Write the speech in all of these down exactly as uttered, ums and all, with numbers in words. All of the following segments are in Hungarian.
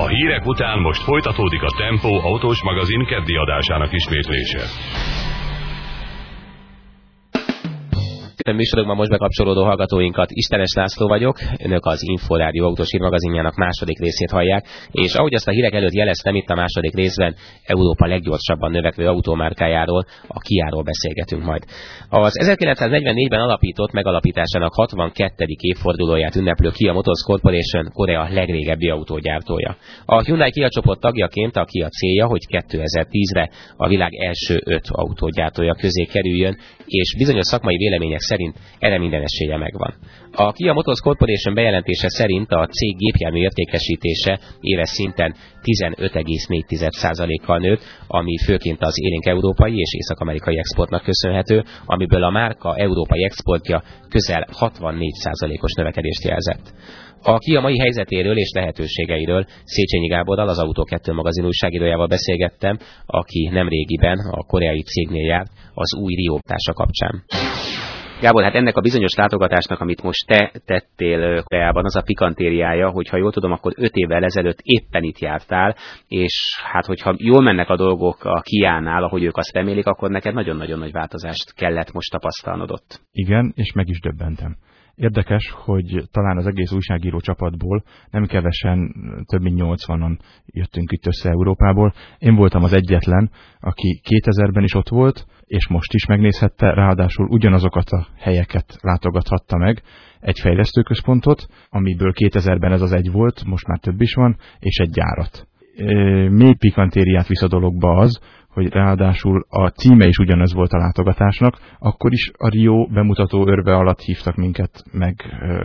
A hírek után most folytatódik a Tempó autós magazin keddi adásának ismétlése. Műsorokban most bekapcsolódó hallgatóinkat, Istenes László vagyok, önök az Inforádió autós hírmagazinjának második részét hallják, és ahogy azt a hírek előtt jeleztem, itt a második részben Európa leggyorsabban növekvő autómárkájáról, a Kiáról beszélgetünk majd. Az ezerkilencszáznegyvennégyben alapított, megalapításának hatvankettedik évfordulóját ünneplő Kia Motors Corporation Korea legrégebbi autógyártója. A Hyundai Kia csoport tagjaként a Kia célja, hogy kétezer-tízre a világ első öt autógyártója közé kerüljön, és bizonyos szakmai vélemények szerint erre minden esélye megvan. A Kia Motors Corporation bejelentése szerint a cég gépjármű értékesítése éves szinten tizenöt egész négy tized százalékkal nőtt, ami főként az élénk európai és észak-amerikai exportnak köszönhető, amiből a márka európai exportja közel hatvannégy százalékos növekedést jelzett. A Kia mai helyzetéről és lehetőségeiről Széchenyi Gáborral, az Autó kettő magazin újságírójával beszélgettem, aki nemrégiben a koreai cégnél járt az új Rio társa kapcsán. Gábor, hát ennek a bizonyos látogatásnak, amit most te tettél Koreában, az a pikantériája, hogy ha jól tudom, akkor öt évvel ezelőtt éppen itt jártál, és hát hogyha jól mennek a dolgok a Kiánál, ahogy ők azt remélik, akkor neked nagyon-nagyon nagy változást kellett most tapasztalnod ott. Igen, és meg is döbbentem. Érdekes, hogy talán az egész újságíró csapatból nem kevesen, több mint nyolcvanan jöttünk itt össze Európából. Én voltam az egyetlen, aki kétezerben is ott volt, és most is megnézhette, ráadásul ugyanazokat a helyeket látogathatta meg, egy fejlesztőközpontot, amiből kétezerben ez az egy volt, most már több is van, és egy gyárat. Még pikantériát visz a dologba az, hogy ráadásul a címe is ugyanaz volt a látogatásnak, akkor is a Rio bemutató örve alatt hívtak minket meg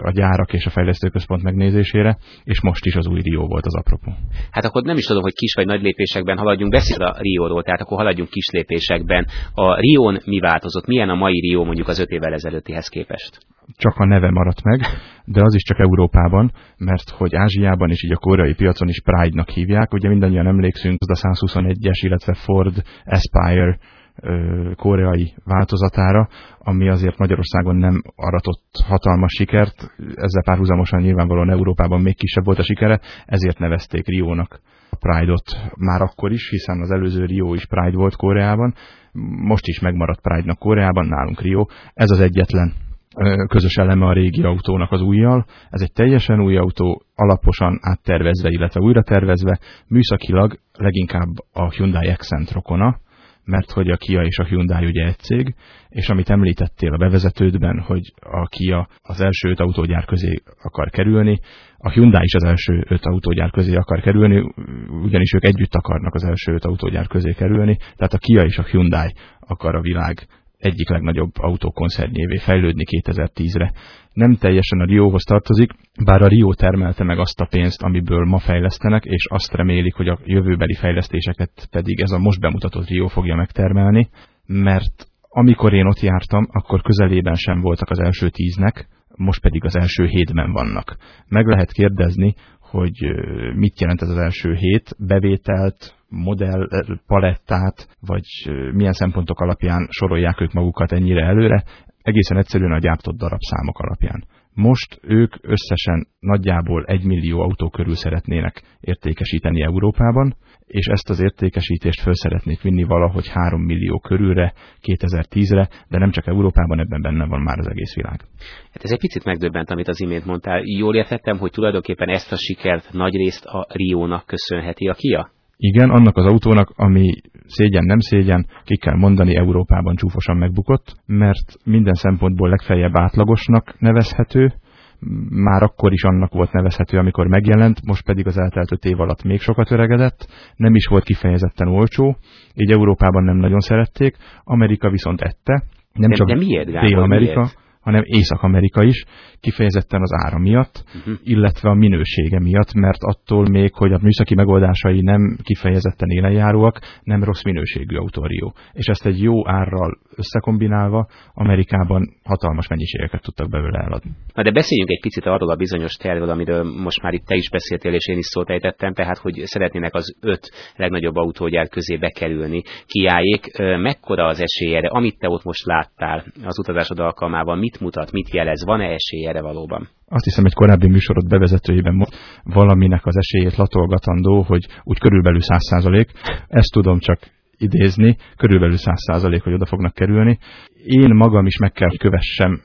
a gyárak és a fejlesztőközpont megnézésére, és most is az új Rio volt az apropó. Hát akkor nem is tudom, hogy kis vagy nagy lépésekben haladjunk, beszél a Rióról, tehát akkor haladjunk kis lépésekben. A Rión mi változott? Milyen a mai Rio mondjuk az öt évvel ezelőttihez képest? Csak a neve maradt meg, de az is csak Európában, mert hogy Ázsiában és így a koreai piacon is Pride-nak hívják, ugye mindannyian emlékszünk az a százhuszonegyes, illetve Ford Aspire koreai változatára, ami azért Magyarországon nem aratott hatalmas sikert, ezzel párhuzamosan nyilvánvalóan Európában még kisebb volt a sikere, ezért nevezték Riónak a Pride-ot már akkor is, hiszen az előző Rio is Pride volt Koreában, most is megmaradt Pride-nak Koreában, nálunk Rio, ez az egyetlen közös eleme a régi autónak az újjal. Ez egy teljesen új autó, alaposan áttervezve, illetve újra tervezve, műszakilag leginkább a Hyundai Accent rokona, mert hogy a Kia és a Hyundai ugye egy cég, és amit említettél a bevezetődben, hogy a Kia az első öt autógyár közé akar kerülni, a Hyundai is az első öt autógyár közé akar kerülni, ugyanis ők együtt akarnak az első öt autógyár közé kerülni, tehát a Kia és a Hyundai akar a világ egyik legnagyobb autókoncertjévé fejlődni kétezer-tízre. Nem teljesen a Riohoz tartozik, bár a Rio termelte meg azt a pénzt, amiből ma fejlesztenek, és azt remélik, hogy a jövőbeli fejlesztéseket pedig ez a most bemutatott Rio fogja megtermelni, mert amikor én ott jártam, akkor közelében sem voltak az első tíznek, most pedig az első hétben vannak. Meg lehet kérdezni, hogy mit jelent ez az első hét, bevételt, modell palettát, vagy milyen szempontok alapján sorolják ők magukat ennyire előre, egészen egyszerűen a gyártott darabszámok alapján. Most ők összesen nagyjából egy millió autó körül szeretnének értékesíteni Európában, és ezt az értékesítést föl szeretnék vinni valahogy három millió körülre, kétezer-tízre, de nem csak Európában, ebben benne van már az egész világ. Hát ez egy picit megdöbbent, amit az imént mondtál. Jól értettem, hogy tulajdonképpen ezt a sikert nagyrészt a Riónak köszönheti a Kia? Igen, annak az autónak, ami szégyen nem szégyen, ki kell mondani, Európában csúfosan megbukott, mert minden szempontból legfeljebb átlagosnak nevezhető, már akkor is annak volt nevezhető, amikor megjelent, most pedig az eltelt öt év alatt még sokat öregedett, nem is volt kifejezetten olcsó, így Európában nem nagyon szerették, Amerika viszont ette, nem de, csak de miért, Gábor, Dél-Amerika, miért? Hanem Észak-Amerika is, kifejezetten az ára miatt, uh-huh. illetve a minősége miatt, mert attól még, hogy a műszaki megoldásai nem kifejezetten élenjáróak, nem rossz minőségű autó Rio. És ezt egy jó árral összekombinálva Amerikában hatalmas mennyiségeket tudtak belőle eladni. Na de beszéljünk egy picit arról a bizonyos tervről, amiről most már itt te is beszéltél, és én is szót ejtettem, tehát hogy szeretnének az öt legnagyobb autógyár közé bekerülni. Kiájék, mekkora az esélyére, amit te ott most láttál az utazásod alkalmával, mit mit mutat, mit jelez, van-e esély erre valóban? Azt hiszem, egy korábbi műsorod bevezetőjében valaminek az esélyét latolgatandó, hogy úgy körülbelül száz százalék, ezt tudom csak idézni, körülbelül száz százalék, hogy oda fognak kerülni. Én magam is meg kell, hogy kövessem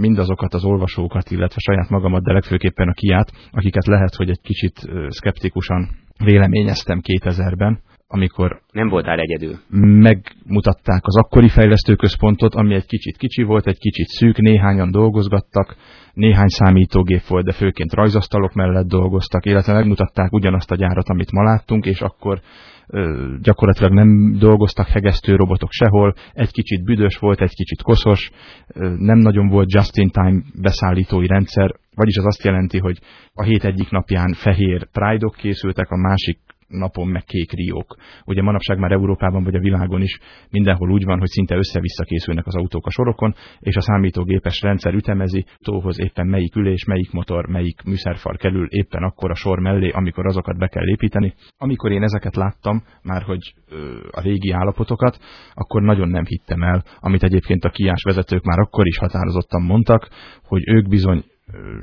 mindazokat az olvasókat, illetve saját magamat, de legfőképpen a Kiát, akiket lehet, hogy egy kicsit szkeptikusan véleményeztem kétezerben, amikor nem voltál egyedül. Megmutatták az akkori fejlesztőközpontot, ami egy kicsit kicsi volt, egy kicsit szűk, néhányan dolgozgattak, néhány számítógép volt, de főként rajzasztalok mellett dolgoztak, illetve megmutatták ugyanazt a gyárat, amit ma láttunk, és akkor ö, gyakorlatilag nem dolgoztak hegesztő robotok sehol, egy kicsit büdös volt, egy kicsit koszos, ö, nem nagyon volt just-in-time beszállítói rendszer, vagyis az azt jelenti, hogy a hét egyik napján fehér Pride-ok készültek, a másik napon meg kék Riók. Ugye manapság már Európában vagy a világon is mindenhol úgy van, hogy szinte össze-vissza készülnek az autók a sorokon, és a számítógépes rendszer ütemezi, tóhoz éppen melyik ülés, melyik motor, melyik műszerfal kerül éppen akkor a sor mellé, amikor azokat be kell építeni. Amikor én ezeket láttam, már hogy ö, a régi állapotokat, akkor nagyon nem hittem el, amit egyébként a Kiás vezetők már akkor is határozottan mondtak, hogy ők bizony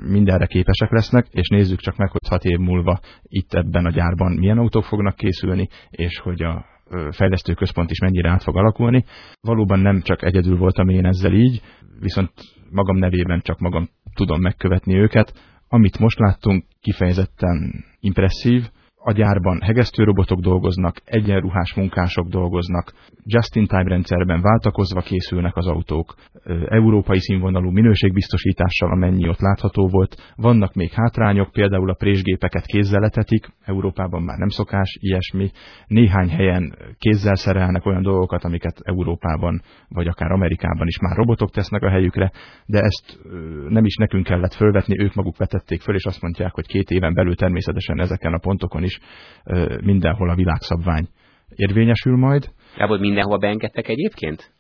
mindenre képesek lesznek, és nézzük csak meg, hogy hat év múlva itt ebben a gyárban milyen autók fognak készülni, és hogy a fejlesztőközpont is mennyire át fog alakulni. Valóban nem csak egyedül voltam én ezzel így, viszont magam nevében csak magam tudom megkövetni őket. Amit most láttunk, kifejezetten impresszív. A gyárban hegesztőrobotok dolgoznak, egyenruhás munkások dolgoznak, just-in-time rendszerben váltakozva készülnek az autók, európai színvonalú minőségbiztosítással, amennyi ott látható volt. Vannak még hátrányok, például a présgépeket kézzel letetik, Európában már nem szokás ilyesmi. Néhány helyen kézzel szerelnek olyan dolgokat, amiket Európában vagy akár Amerikában is már robotok tesznek a helyükre, de ezt nem is nekünk kellett fölvetni, ők maguk vetették föl, és azt mondják, hogy két éven belül természetesen ezeken a pontokon is mindenhol a világszabvány érvényesül majd. Gábor, mindenhova beengedtek egyébként?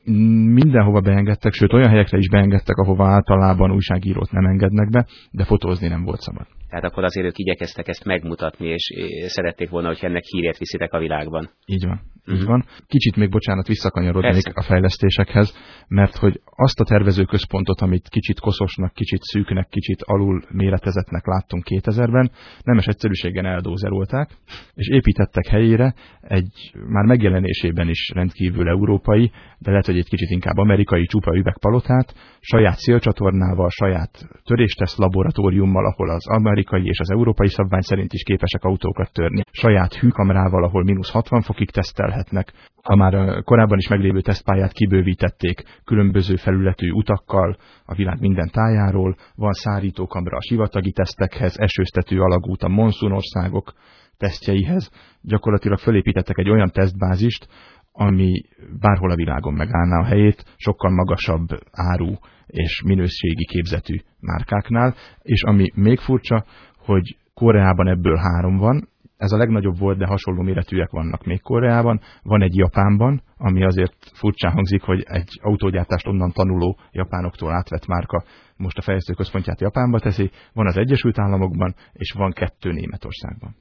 Mindenhova beengedtek, sőt olyan helyekre is beengedtek, ahova általában újságírót nem engednek be, de fotózni nem volt szabad. Tehát akkor azért ők igyekeztek ezt megmutatni, és szerették volna, hogy ennek hírét viszitek a világban. Így van. Mm-hmm. Így van. Kicsit még, bocsánat, visszakanyarodnék a fejlesztésekhez, mert hogy azt a tervezőközpontot, amit kicsit koszosnak, kicsit szűknek, kicsit alul méretezetnek láttunk kétezerben, nemes egyszerűségen eldózerolták, és építettek helyére egy már megjelenésében is rendkívül európai, de lehet, hogy egy kicsit inkább amerikai csupa üvegpalotát, saját szélcsatornával, saját törésteszt laboratóriummal, ahol az amerikai és az európai szabvány szerint is képesek autókat törni, saját hűkamrával, ahol mínusz hatvan fokig tesztelhetnek. A már korábban is meglévő tesztpályát kibővítették különböző felületű utakkal a világ minden tájáról, van szárítókamra a sivatagi tesztekhez, esőztető alagút a monszunországok tesztjeihez. Gyakorlatilag fölépítettek egy olyan tesztbázist, ami bárhol a világon megállná a helyét, sokkal magasabb áru és minőségi képzetű márkáknál, és ami még furcsa, hogy Koreában ebből három van, ez a legnagyobb volt, de hasonló méretűek vannak még Koreában, van egy Japánban, ami azért furcsán hangzik, hogy egy autógyártást onnan tanuló japánoktól átvett márka most a fejlesztőközpontját Japánba teszi, van az Egyesült Államokban, és van kettő Németországban.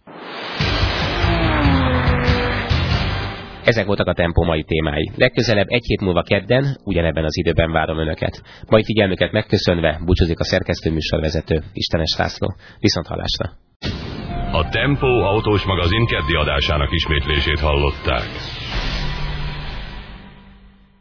Ezek voltak a Tempó mai témái. Legközelebb egy hét múlva kedden, ugyanebben az időben várom Önöket. Mai figyelmüket megköszönve búcsúzik a szerkesztő műsorvezető, Istenes László. Viszont hallásra! A Tempó autós magazin keddi adásának ismétlését hallották.